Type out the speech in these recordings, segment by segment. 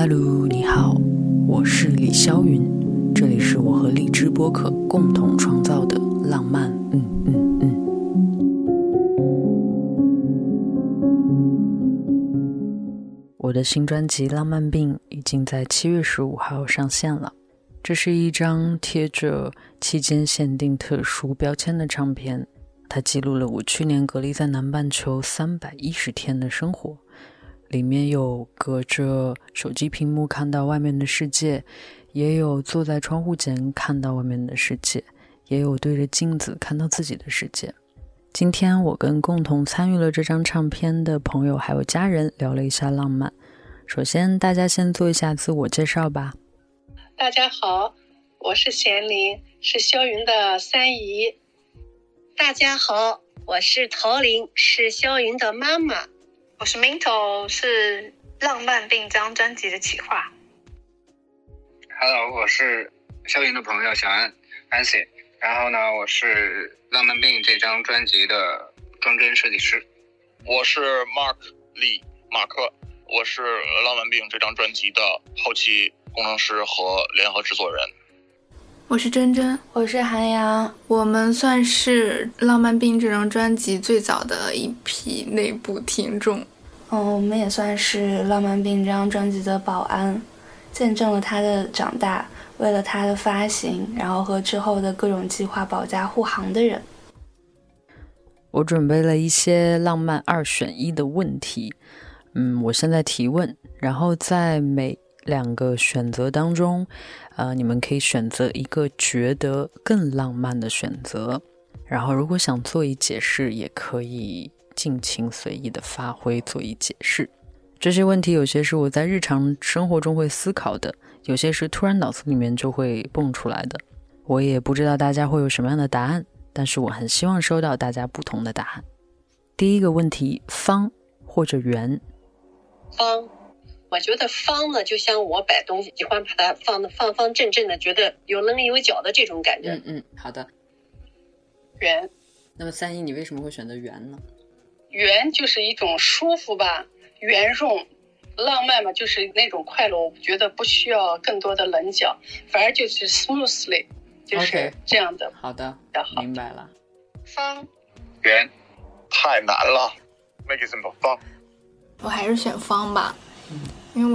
Hello， 你好，我是李霄云，这里是我和荔枝播客共同创造的浪漫。我的新专辑《浪漫病》已经在7月15号上线了。这是一张贴着期间限定特殊标签的唱片，它记录了我去年隔离在南半球310天的生活。里面有隔着手机屏幕看到外面的世界，也有坐在窗户前看到外面的世界，也有对着镜子看到自己的世界。今天我跟共同参与了这张唱片的朋友还有家人聊了一下浪漫。首先大家先做一下自我介绍吧。大家好，我是贤玲，是霄云的三姨。大家好，我是陶玲，是霄云的妈妈。我是 Minto， 是浪漫病这张专辑的企划。Hello， 我是霄云的朋友小安 Nancy， 然后呢，我是浪漫病这张专辑的装帧设计师。我是 Mark Lee 马克，我是浪漫病这张专辑的后期工程师和联合制作人。我是珍珍，我是韩阳，我们算是浪漫病这张专辑最早的一批内部听众。我们也算是浪漫病这张专辑的保安，见证了他的长大，为了他的发行，然后和之后的各种计划保驾护航的人。我准备了一些浪漫2选1的问题，我现在提问，然后在每2个选择当中，你们可以选择一个觉得更浪漫的选择，然后如果想做一解释，也可以尽情随意的发挥做一解释。这些问题有些是我在日常生活中会思考的，有些是突然脑子里面就会蹦出来的。我也不知道大家会有什么样的答案，但是我很希望收到大家不同的答案。第一个问题，方或者圆？方。我觉得方呢，就像我摆东西喜欢把它放的方方正正的，觉得有棱有角的这种感觉。好的。圆。那么三一，你为什么会选择圆呢？圆就是一种舒服吧，圆润，浪漫嘛，就是那种快乐。我觉得不需要更多的棱角，反而就是 smoothly， 就是这样的。Okay， 好的，明白了。方。圆。太难了， make it simple， 方。我还是选方吧。因为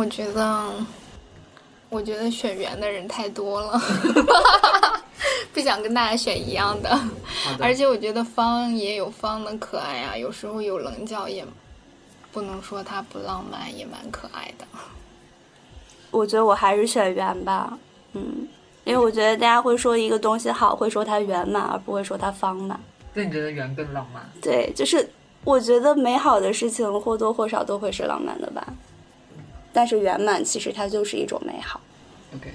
我觉得选圆的人太多了不想跟大家选一样的，而且我觉得方也有方的可爱啊，有时候有棱角也不能说它不浪漫，也蛮可爱的。我觉得我还是选圆吧，因为我觉得大家会说一个东西好，会说它圆满，而不会说它方满。对，你觉得圆更浪漫？对，就是我觉得美好的事情或多或少都会是浪漫的吧，但是圆满其实它就是一种美好。 OK，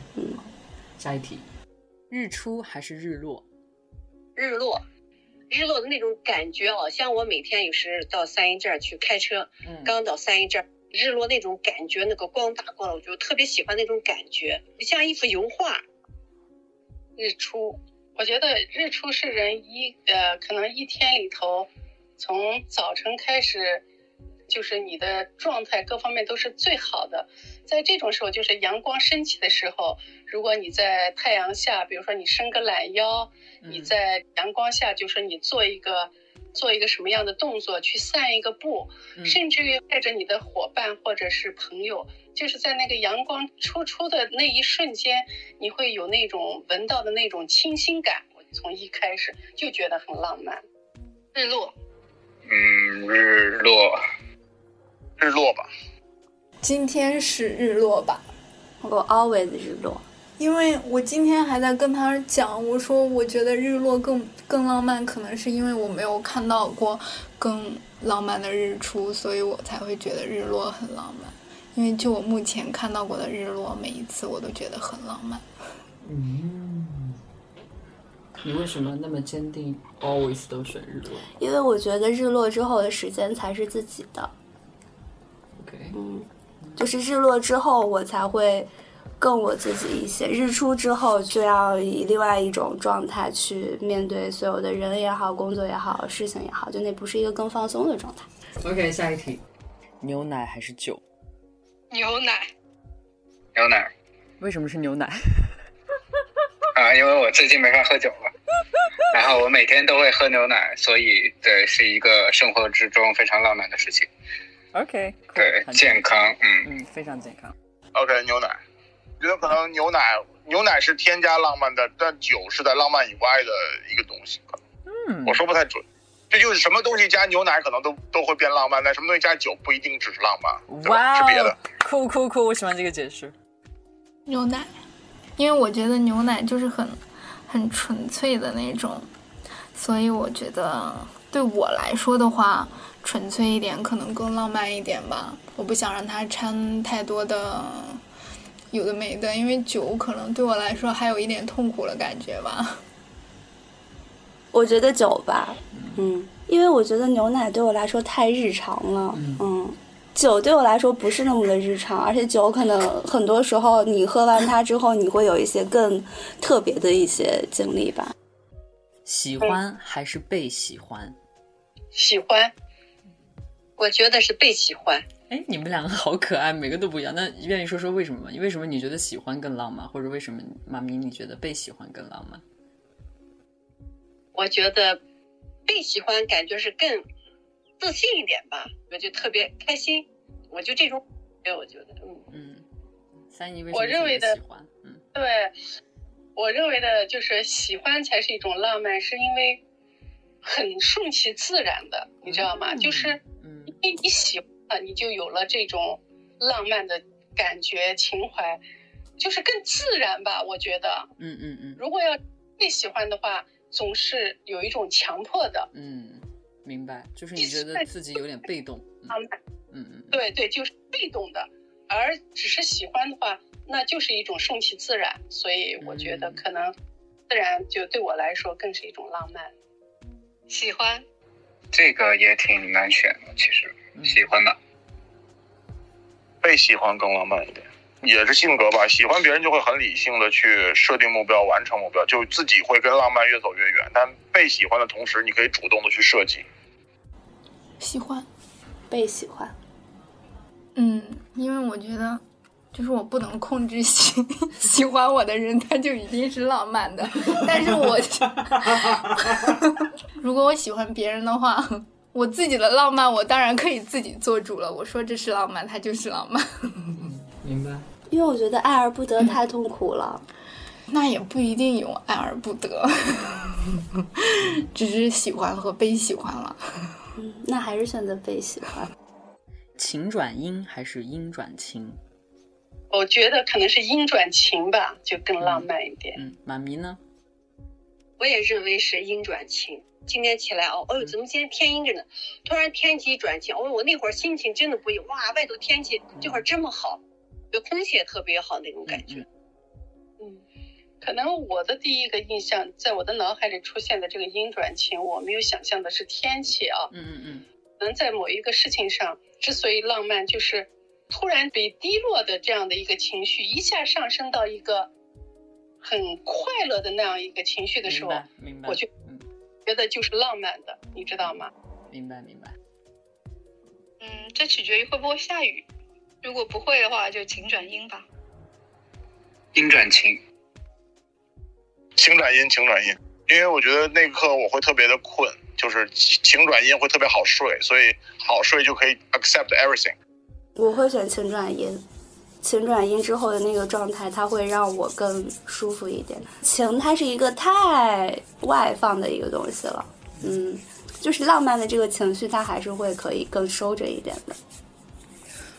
下一题。日出还是日落？日落。日落的那种感觉啊，像我每天有时到三一这儿去开车，刚到三一这儿，日落那种感觉，那个光打过来，我就特别喜欢那种感觉，像一幅油画。日出，我觉得日出是人可能一天里头从早晨开始，就是你的状态各方面都是最好的。在这种时候，就是阳光升起的时候，如果你在太阳下，比如说你伸个懒腰，你在阳光下，就是你做一个什么样的动作，去散一个步，甚至于带着你的伙伴或者是朋友，就是在那个阳光初的那一瞬间，你会有那种闻到的那种清新感，我从一开始就觉得很浪漫。日落。日落。日落吧。今天是日落吧。我 always 日落。因为我今天还在跟他讲，我说我觉得日落更浪漫，可能是因为我没有看到过更浪漫的日出，所以我才会觉得日落很浪漫。因为就我目前看到过的日落，每一次我都觉得很浪漫。你为什么那么坚定 always 都选日落？因为我觉得日落之后的时间才是自己的。就是日落之后我才会更我自己一些，日出之后就要以另外一种状态去面对所有的人也好，工作也好，事情也好，就那不是一个更放松的状态。OK， 下一题。牛奶还是酒？牛奶。牛奶。为什么是牛奶？啊，因为我最近没法喝酒了，然后我每天都会喝牛奶，所以对，是一个生活之中非常浪漫的事情。OK， 对，健康，嗯，非常健康。OK， 牛奶，我觉得可能牛奶是添加浪漫的，但酒是在浪漫以外的一个东西。嗯，我说不太准，这就是什么东西加牛奶可能都会变浪漫，但什么东西加酒不一定只是浪漫，哇， wow， 是别的。酷，我喜欢这个解释。牛奶，因为我觉得牛奶就是很纯粹的那种，所以我觉得对我来说的话，纯粹一点可能更浪漫一点吧。我不想让它掺太多的有的没的，因为酒可能对我来说还有一点痛苦的感觉吧。我觉得酒吧，因为我觉得牛奶对我来说太日常了，酒对我来说不是那么的日常，而且酒可能很多时候你喝完它之后，你会有一些更特别的一些经历吧。喜欢还是被喜欢？喜欢，我觉得是被喜欢。哎，你们两个好可爱，每个都不一样。那愿意说说为什么吗？为什么你觉得喜欢更浪漫，或者为什么妈咪你觉得被喜欢更浪漫？我觉得被喜欢感觉是更自信一点吧，我就特别开心，我就这种，我觉得，三姨为什么喜欢？对，我认为的就是喜欢才是一种浪漫，是因为很顺其自然的，你知道吗？就是因为你喜欢。你就有了这种浪漫的感觉，情怀就是更自然吧，我觉得。如果要被喜欢的话，总是有一种强迫的。明白，就是你觉得自己有点被动。对，就是被动的，而只是喜欢的话，那就是一种顺其自然，所以我觉得可能自然就对我来说更是一种浪漫。喜欢，这个也挺难选的，其实。喜欢的，被喜欢更浪漫一点，也是性格吧。喜欢别人就会很理性的去设定目标，完成目标，就自己会跟浪漫越走越远。但被喜欢的同时，你可以主动的去设计。喜欢，被喜欢。因为我觉得，就是我不能控制喜欢我的人，他就一定是浪漫的。但是我，如果我喜欢别人的话。我自己的浪漫我当然可以自己做主了，我说这是浪漫它就是浪漫。明白，因为我觉得爱而不得太痛苦了，那也不一定有爱而不得。只是喜欢和被喜欢了。那还是选择被喜欢。情转阴还是阴转情？我觉得可能是阴转情吧，就更浪漫一点。妈咪呢？我也认为是阴转晴。今天起来哎呦，怎么今天天阴着呢？突然天气一转晴，我那会儿心情真的不一样，哇，外头天气这会儿这么好，就空气也特别好那种感觉。可能我的第一个印象，在我的脑海里出现的这个阴转晴，我没有想象的是天气啊。可能在某一个事情上，之所以浪漫，就是突然被低落的这样的一个情绪，一下上升到一个。很快乐的那样一个情绪的时候，我就觉得就是浪漫的，你知道吗？明白。这取决于会不会下雨，如果不会的话，就晴转阴吧。阴转晴，晴转阴，晴转阴。因为我觉得那刻我会特别的困，就是晴转阴会特别好睡，所以好睡就可以 accept everything。我会选晴转阴。晴转阴之后的那个状态，它会让我更舒服一点。晴它是一个太外放的一个东西了，就是浪漫的这个情绪，它还是会可以更收着一点的。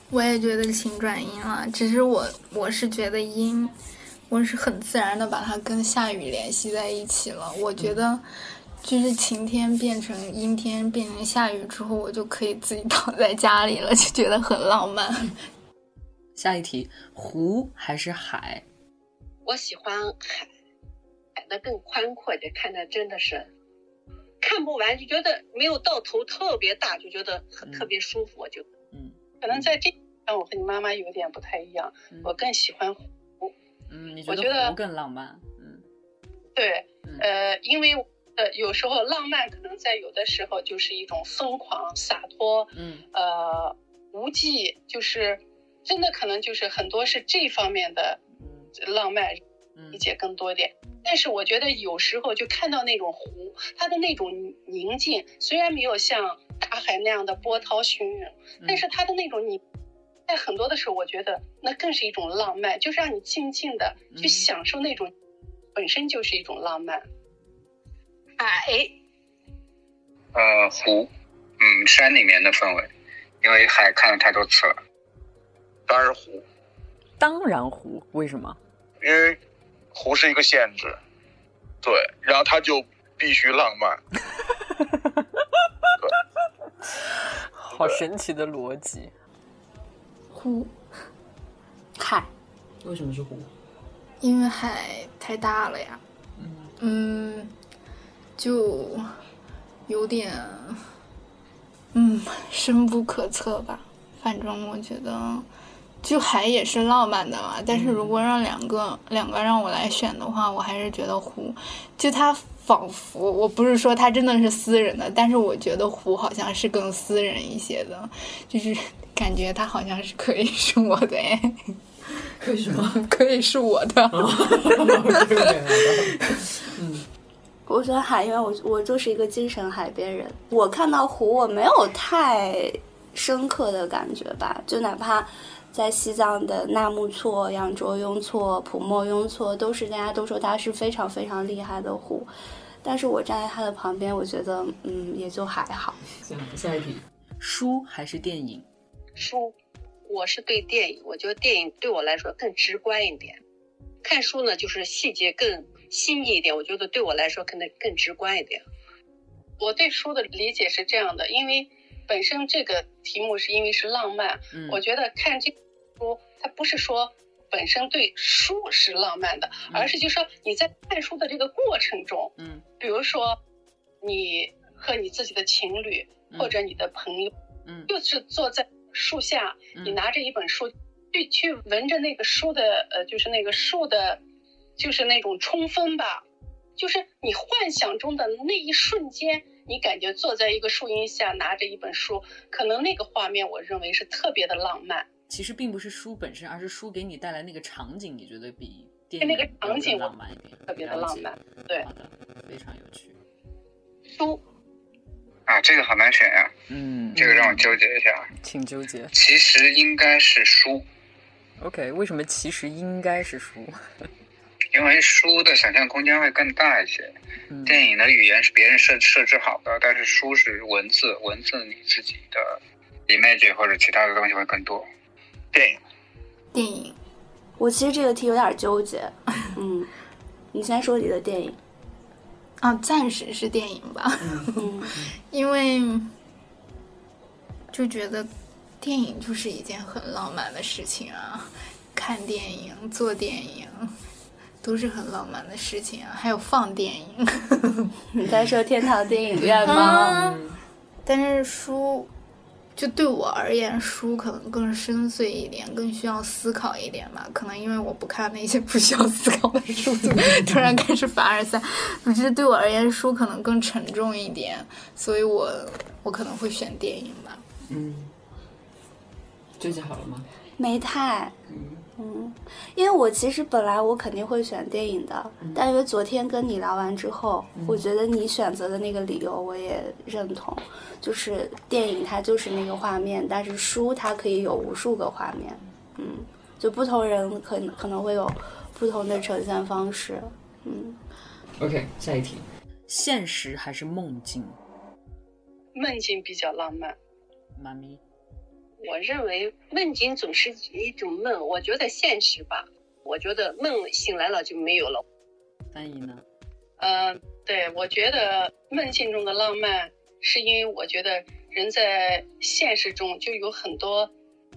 我也觉得晴转阴了，只是我是觉得阴，我是很自然的把它跟下雨联系在一起了。我觉得就是晴天变成阴天变成下雨之后，我就可以自己躺在家里了，就觉得很浪漫。下一题，湖还是海？我喜欢海，海的更宽阔一点，看的真的是看不完，就觉得没有到头，特别大，就觉得特别舒服。我觉得，可能在这上我和你妈妈有点不太一样，我更喜欢湖。你觉得湖更浪漫？对，因为有时候浪漫可能在有的时候就是一种疯狂洒脱，无忌，就是。真的可能就是很多是这方面的浪漫理解更多点。但是我觉得有时候就看到那种湖，它的那种宁静，虽然没有像大海那样的波涛汹涌，但是它的那种宁，在很多的时候我觉得那更是一种浪漫，就是让你静静的去享受那种，本身就是一种浪漫。湖，山里面的氛围，因为海看了太多次了。当然湖，为什么？因为湖是一个限制，对，然后它就必须浪漫。好神奇的逻辑。湖，海，为什么是湖？因为海太大了呀。就有点深不可测吧。反正我觉得就海也是浪漫的嘛，但是如果让两个让我来选的话，我还是觉得湖，就它仿佛，我不是说它真的是私人的，但是我觉得湖好像是更私人一些的，就是感觉它好像是可以是我的，可以什么？可以是我的。我觉得海，因为我就是一个精神海边人，我看到湖我没有太深刻的感觉吧，就哪怕在西藏的纳木错、羊卓雍措、普莫雍措，都是大家都说它是非常非常厉害的湖，但是我站在它的旁边，我觉得也就还好。下一题，书还是电影？书，我是对电影，我觉得电影对我来说更直观一点，看书呢就是细节更细腻一点，我觉得对我来说可能更直观一点。我对书的理解是这样的，因为本身这个题目是因为是浪漫，我觉得看这书，它不是说本身对书是浪漫的，而是就是说你在看书的这个过程中，比如说你和你自己的情侣或者你的朋友，就是坐在树下，你拿着一本书，去闻着那个书的，就是那个树的，就是那种冲锋吧，就是你幻想中的那一瞬间。你感觉坐在一个树荫下拿着一本书，可能那个画面我认为是特别的浪漫。其实并不是书本身，而是书给你带来那个场景，你觉得比电影那个场景浪漫一点，特别的浪漫。对，好的，非常有趣。书啊，这个好难选呀。这个让我纠结一下。请纠结。其实应该是书。OK， 为什么其实应该是书？因为书的想象空间会更大一些，电影的语言是别人设置好的，但是书是文字你自己的 image 或者其他的东西会更多。电影，我其实这个题有点纠结。你先说你的电影。暂时是电影吧。因为就觉得电影就是一件很浪漫的事情啊，看电影、做电影。都是很浪漫的事情啊，还有放电影。你在说天堂电影院吗？但是书，就对我而言，书可能更深邃一点，更需要思考一点吧。可能因为我不看那些不需要思考的书，突然开始凡尔赛。可是对我而言，书可能更沉重一点，所以我可能会选电影吧。纠结好了吗？没太。因为我其实本来我肯定会选电影的，但因为昨天跟你聊完之后，我觉得你选择的那个理由我也认同，就是电影它就是那个画面，但是书它可以有无数个画面，就不同人可能会有不同的呈现方式。OK， 下一题，现实还是梦境？梦境比较浪漫。妈咪。我认为梦境总是一种梦，我觉得现实吧，我觉得梦醒来了就没有了。翻译呢？对，我觉得梦境中的浪漫，是因为我觉得人在现实中就有很多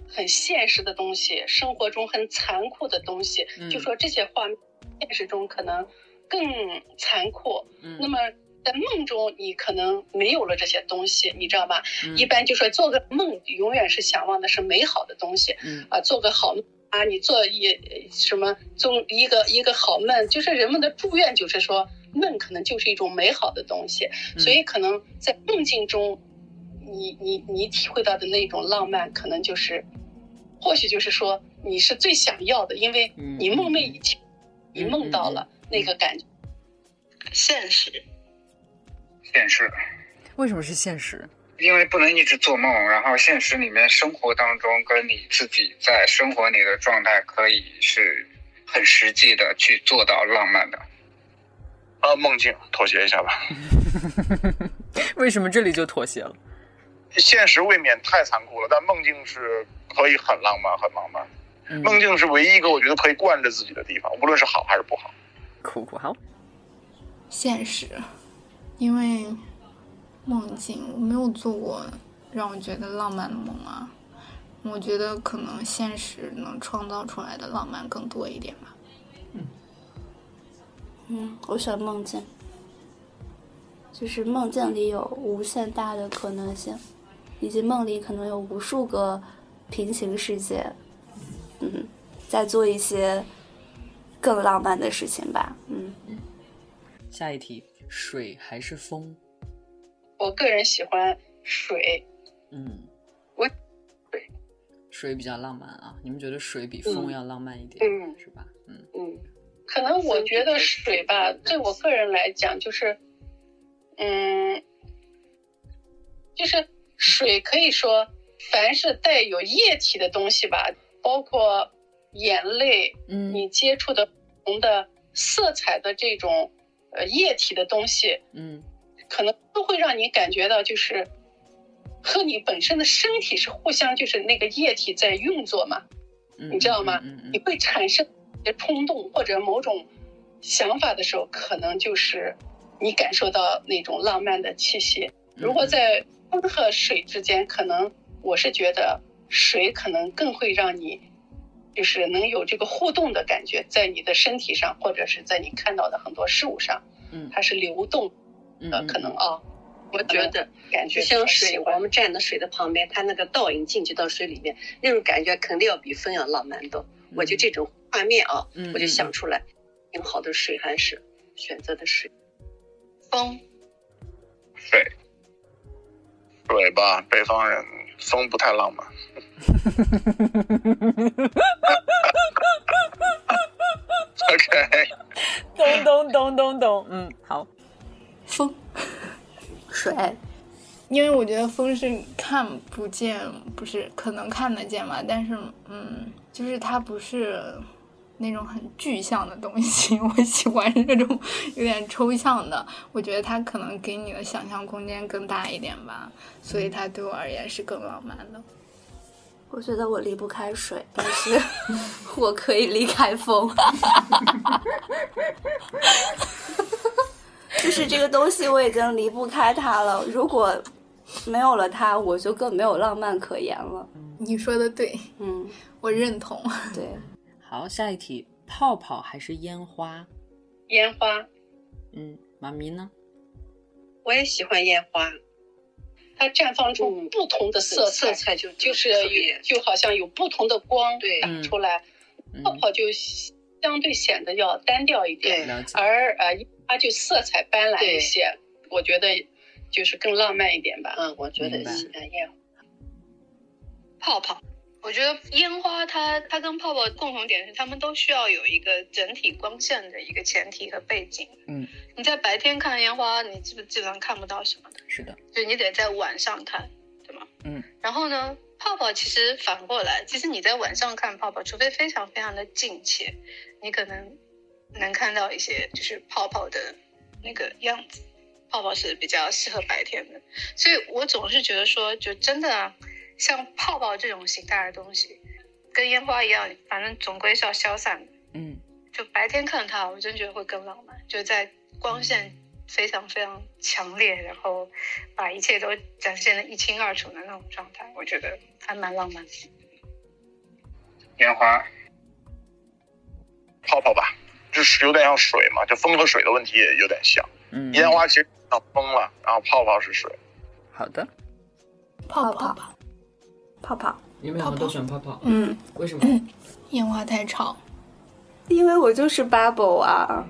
很现实的东西，生活中很残酷的东西，就说这些画面现实中可能更残酷。那么在梦中你可能没有了这些东西，你知道吧？一般就说做个梦永远是想望的是美好的东西，做个好梦啊，你做一个好梦，就是人们的祝愿，就是说梦可能就是一种美好的东西，所以可能在梦境中你体会到的那种浪漫可能就是或许就是说你是最想要的，因为你梦寐以求，你梦到了那个感觉。现实。为什么是现实？因为不能一直做梦，然后现实里面生活当中跟你自己在生活里的状态可以是很实际的去做到浪漫的。梦境妥协一下吧。为什么这里就妥协了？现实未免太残酷了，但梦境是可以很浪漫很浪漫。梦境是唯一一个我觉得可以惯着自己的地方，无论是好还是不好。酷酷好。现实，因为梦境我没有做过让我觉得浪漫的梦啊，我觉得可能现实能创造出来的浪漫更多一点吧。我选梦境，就是梦境里有无限大的可能性，以及梦里可能有无数个平行世界，在做一些更浪漫的事情吧。下一题，水还是风？我个人喜欢水。水比较浪漫啊，你们觉得水比风要浪漫一点，是吧？可能我觉得水吧，对我个人来讲就是，就是水可以说凡是带有液体的东西吧，包括眼泪，你接触的不同的色彩的这种液体的东西，可能都会让你感觉到就是和你本身的身体是互相，就是那个液体在运作嘛，你知道吗？你会产生冲动或者某种想法的时候，可能就是你感受到那种浪漫的气息。如果在风和水之间，可能我是觉得水可能更会让你就是能有这个互动的感觉，在你的身体上或者是在你看到的很多事物上，它是流动的，可能啊。我觉得感觉像水，我们站在水的旁边，它那个倒影进去到水里面，那种感觉肯定要比风要浪漫的。我就这种画面啊，我就想出来，挺好的。水还是选择的水，风，水吧，北方人风不太浪漫。OK， 懂，好，风。水，因为我觉得风是看不见，不是可能看得见嘛，但是就是它不是那种很具象的东西，我喜欢这种有点抽象的，我觉得它可能给你的想象空间更大一点吧，所以它对我而言是更浪漫的。我觉得我离不开水，但是我可以离开风。就是这个东西我已经离不开它了，如果没有了它，我就更没有浪漫可言了。你说的对，我认同。对，好，下一题，泡泡还是烟花？烟花。妈咪呢？我也喜欢烟花，它绽放出不同的色彩就好像有不同的光打出来，泡泡就相对显得要单调一点，而它就色彩斑斓一些，我觉得就是更浪漫一点吧。我觉得喜欢烟花。泡泡，我觉得烟花它跟泡泡共同点是，它们都需要有一个整体光线的一个前提和背景。你在白天看烟花，你基本上看不到什么的。是的，就你得在晚上看，对吗？然后呢，泡泡其实反过来，其实你在晚上看泡泡，除非非常非常的近切，你可能看到一些就是泡泡的那个样子，泡泡是比较适合白天的，所以我总是觉得说，就真的像泡泡这种形态的东西，跟烟花一样，反正总归是要消散的。就白天看它，我真觉得会更浪漫，就在光线非常非常强烈，然后把一切都展现得一清二楚的那种状态，我觉得还蛮浪漫的。烟花，泡泡吧。就是有点像水嘛，就风和水的问题也有点像。烟花其实像风了，然后泡泡是水。好的，泡泡。你们两个都选泡泡？为什么？烟花太吵。因为我就是 bubble 啊。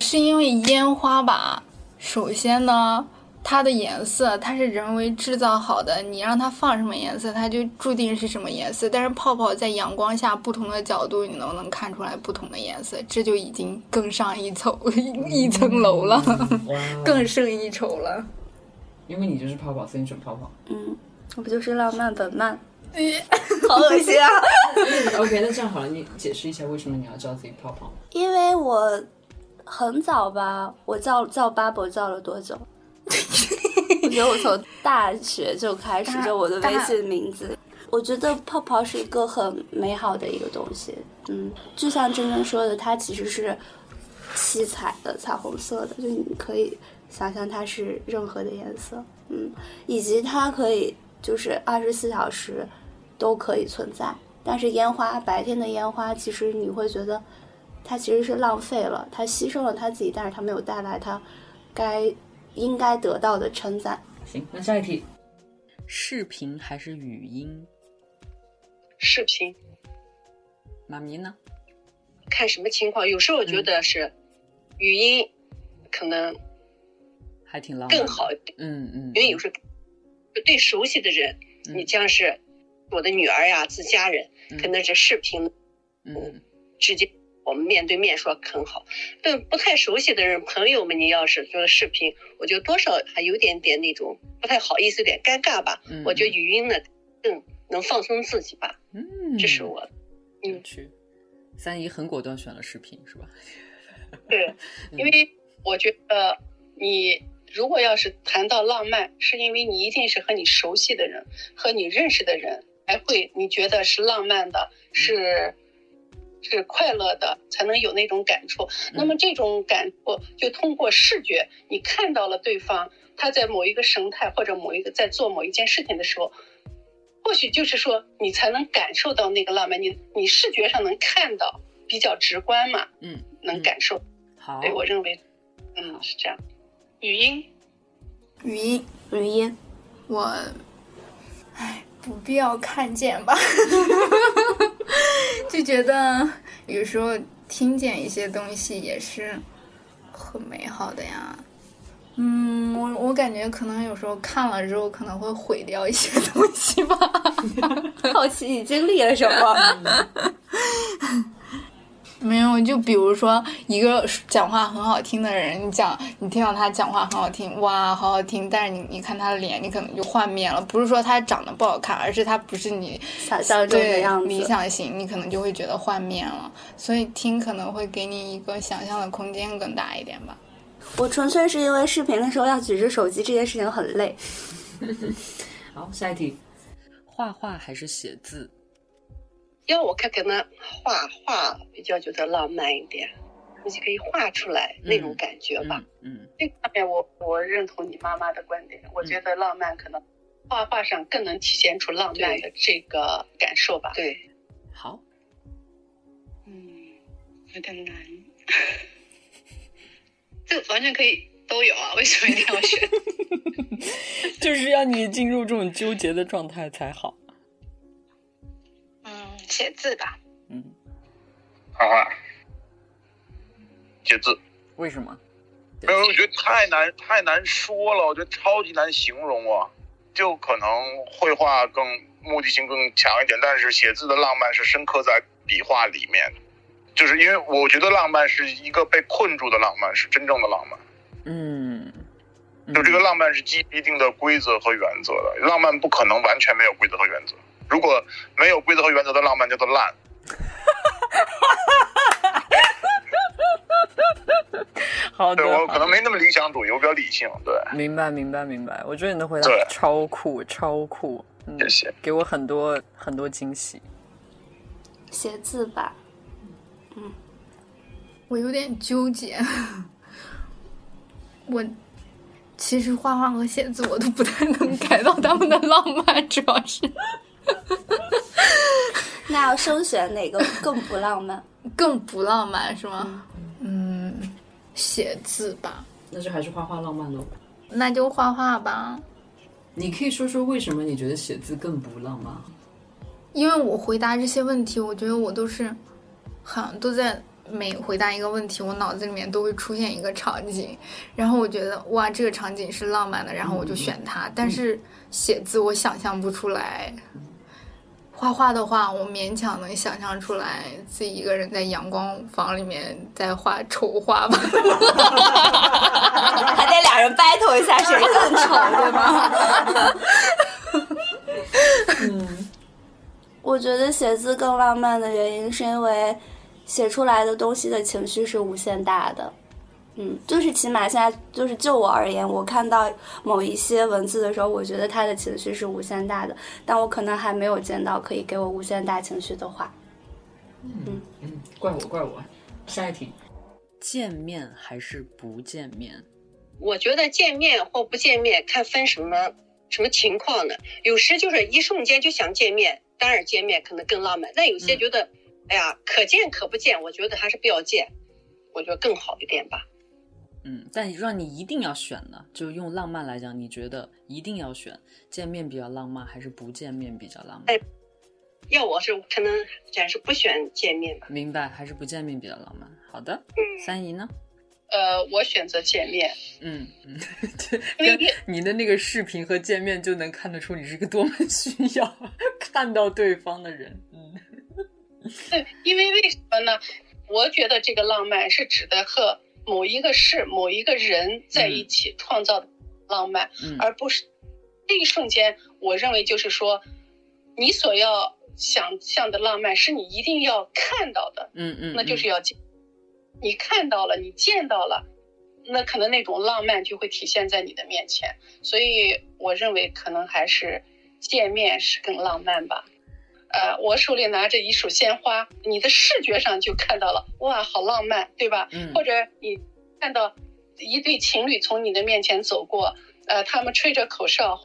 是因为烟花吧？首先呢，它的颜色它是人为制造好的，你让它放什么颜色它就注定是什么颜色，但是泡泡在阳光下不同的角度你能看出来不同的颜色，这就已经更上一层楼了，更胜一筹了，因为你就是泡泡，所以你准泡泡。嗯，我不就是浪漫本漫好恶心啊OK， 那这样好了，你解释一下为什么你要叫自己泡泡。因为我很早吧，我叫 Bubble 叫了多久我觉得我从大学就开始，就我的微信名字。我觉得泡泡是一个很美好的一个东西，嗯，就像真正说的，它其实是七彩的，彩虹色的，就你可以想象它是任何的颜色，嗯，以及它可以就是24小时都可以存在。但是烟花，白天的烟花，其实你会觉得它其实是浪费了，它牺牲了它自己，但是它没有带来它应该得到的称赞。行，那下一题，视频还是语音？视频。妈咪呢？看什么情况，有时候我觉得是语音可能还挺浪漫更好一点。嗯嗯，因为有时候对熟悉的人，你像是我的女儿呀、自家人，可能是视频，直接我们面对面说很好。对不太熟悉的人、朋友们，你要是说视频，我觉得多少还有点那种不太好意思，有点尴尬吧。我觉得语音呢更能放松自己吧。嗯，这是我。嗯，三姨很果断选了视频，是吧？对，因为我觉得你。如果要是谈到浪漫，是因为你一定是和你熟悉的人、和你认识的人，才会你觉得是浪漫的，是快乐的，才能有那种感触。那么这种感触就通过视觉，你看到了对方他在某一个神态或者在做某一件事情的时候，或许就是说你才能感受到那个浪漫。你视觉上能看到，比较直观嘛，能感受。好，对我认为，是这样。语音，我，不必要看见吧，就觉得有时候听见一些东西也是很美好的呀。嗯，我感觉可能有时候看了之后可能会毁掉一些东西吧。好奇你经历了什么？没有，就比如说一个讲话很好听的人，你听到他讲话很好听，哇，好好听，但是你看他的脸，你可能就幻灭了。不是说他长得不好看，而是他不是你想象中的样子，理想型，你可能就会觉得幻灭了。所以听可能会给你一个想象的空间更大一点吧。我纯粹是因为视频的时候要举着手机这件事情很累。好，下一题，画画还是写字？要我看可能画比较觉得浪漫一点，你就可以画出来那种感觉吧。这方面我认同你妈妈的观点，我觉得浪漫可能画上更能体现出浪漫的这个感受吧。对，好，有点难，这完全可以都有啊，为什么一定要选？就是要你进入这种纠结的状态才好。写字吧，画画，写字，为什么？没有，我觉得太难说了，我觉得超级难形容啊。就可能绘画更目的性更强一点，但是写字的浪漫是深刻在笔画里面，就是因为我觉得浪漫是一个被困住的浪漫，是真正的浪漫。就这个浪漫是基于一定的规则和原则的，浪漫不可能完全没有规则和原则。如果没有规则和原则的浪漫叫做烂。好的，对，我可能没那么理想主义，我比较理性。对，明白。我觉得你的回答超酷，超酷，谢谢，给我很多很多惊喜。写字吧，我有点纠结，我。其实画画和写字我都不太能感到他们的浪漫，主要是。那要生选哪个更不浪漫？更不浪漫是吗？写字吧。那就还是画画浪漫喽。那就画画吧。你可以说说为什么你觉得写字更不浪漫？因为我回答这些问题，我觉得我都在每回答一个问题，我脑子里面都会出现一个场景，然后我觉得哇，这个场景是浪漫的，然后我就选它。但是写字我想象不出来，画画的话我勉强能想象出来自己一个人在阳光房里面在画丑画吧。还得俩人 battle 一下谁更丑，对吗？嗯，我觉得写字更浪漫的原因是因为写出来的东西的情绪是无限大的。嗯，就是起码现在就是就我而言，我看到某一些文字的时候，我觉得它的情绪是无限大的，但我可能还没有见到可以给我无限大情绪的话。嗯嗯，怪我。下一题，见面还是不见面？我觉得见面或不见面看分什么情况呢？有时就是一瞬间就想见面，当然见面可能更浪漫，但有些觉得，哎呀，可见可不见，我觉得还是不要见，我觉得更好一点吧。嗯，但让你一定要选呢，就用浪漫来讲，你觉得一定要选见面比较浪漫还是不见面比较浪漫？哎，要我是可能暂时不选见面吧。明白，还是不见面比较浪漫。好的，三姨呢？我选择见面。嗯嗯，你的那个视频和见面就能看得出你是个多么需要看到对方的人。嗯，对，因为为什么呢？我觉得这个浪漫是指的和某一个事、某一个人在一起创造的浪漫，而不是这一瞬间。我认为就是说，你所要想象的浪漫是你一定要看到的，那就是要你看到了，你见到了，那可能那种浪漫就会体现在你的面前。所以我认为可能还是见面是更浪漫吧。我手里拿着一束鲜花，你的视觉上就看到了，哇，好浪漫，对吧？或者你看到一对情侣从你的面前走过，他们吹着口哨，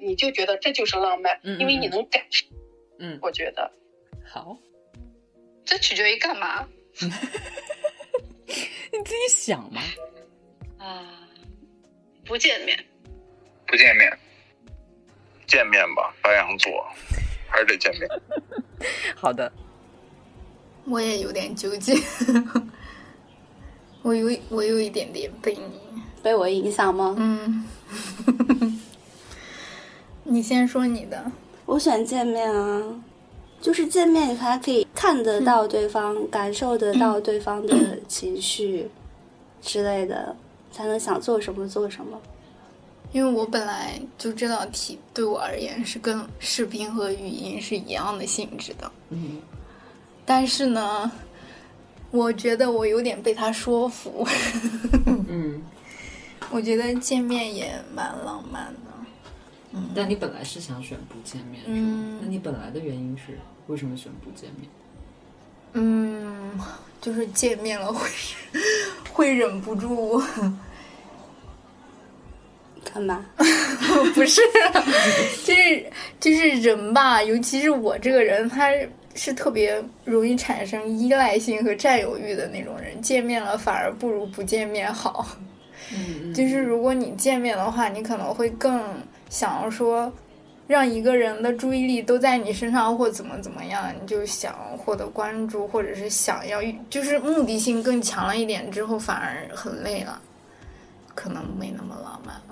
你就觉得这就是浪漫，因为你能感受。我觉得好，这取决于干嘛？你自己想嘛。啊，不见面，见面吧，白羊座。还是得见面。好的，我也有点纠结。我有一点点被我影响吗？嗯。你先说你的。我选见面啊，就是见面你还可以看得到对方，感受得到对方的情绪之类的，才能想做什么做什么。因为我本来就这道题对我而言是跟视频和语音是一样的性质的，但是呢，我觉得我有点被他说服。我觉得见面也蛮浪漫的。但你本来是想选不见面，那你本来的原因是为什么选不见面？就是见面了会忍不住。干嘛？不是，就是人吧，尤其是我这个人，他是特别容易产生依赖性和占有欲的那种人，见面了反而不如不见面好。就是如果你见面的话，你可能会更想要说让一个人的注意力都在你身上，或怎么样，你就想获得关注，或者是想要就是目的性更强了一点，之后反而很累了，可能没那么浪漫了。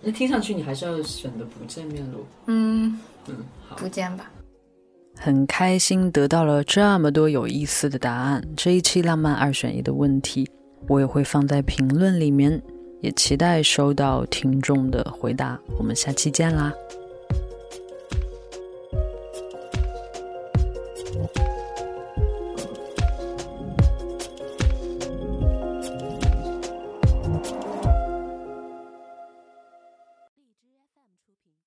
那听上去你还是要选择不见面喽。好，不见吧。很开心得到了这么多有意思的答案。这一期浪漫2选1的问题，我也会放在评论里面，也期待收到听众的回答。我们下期见啦。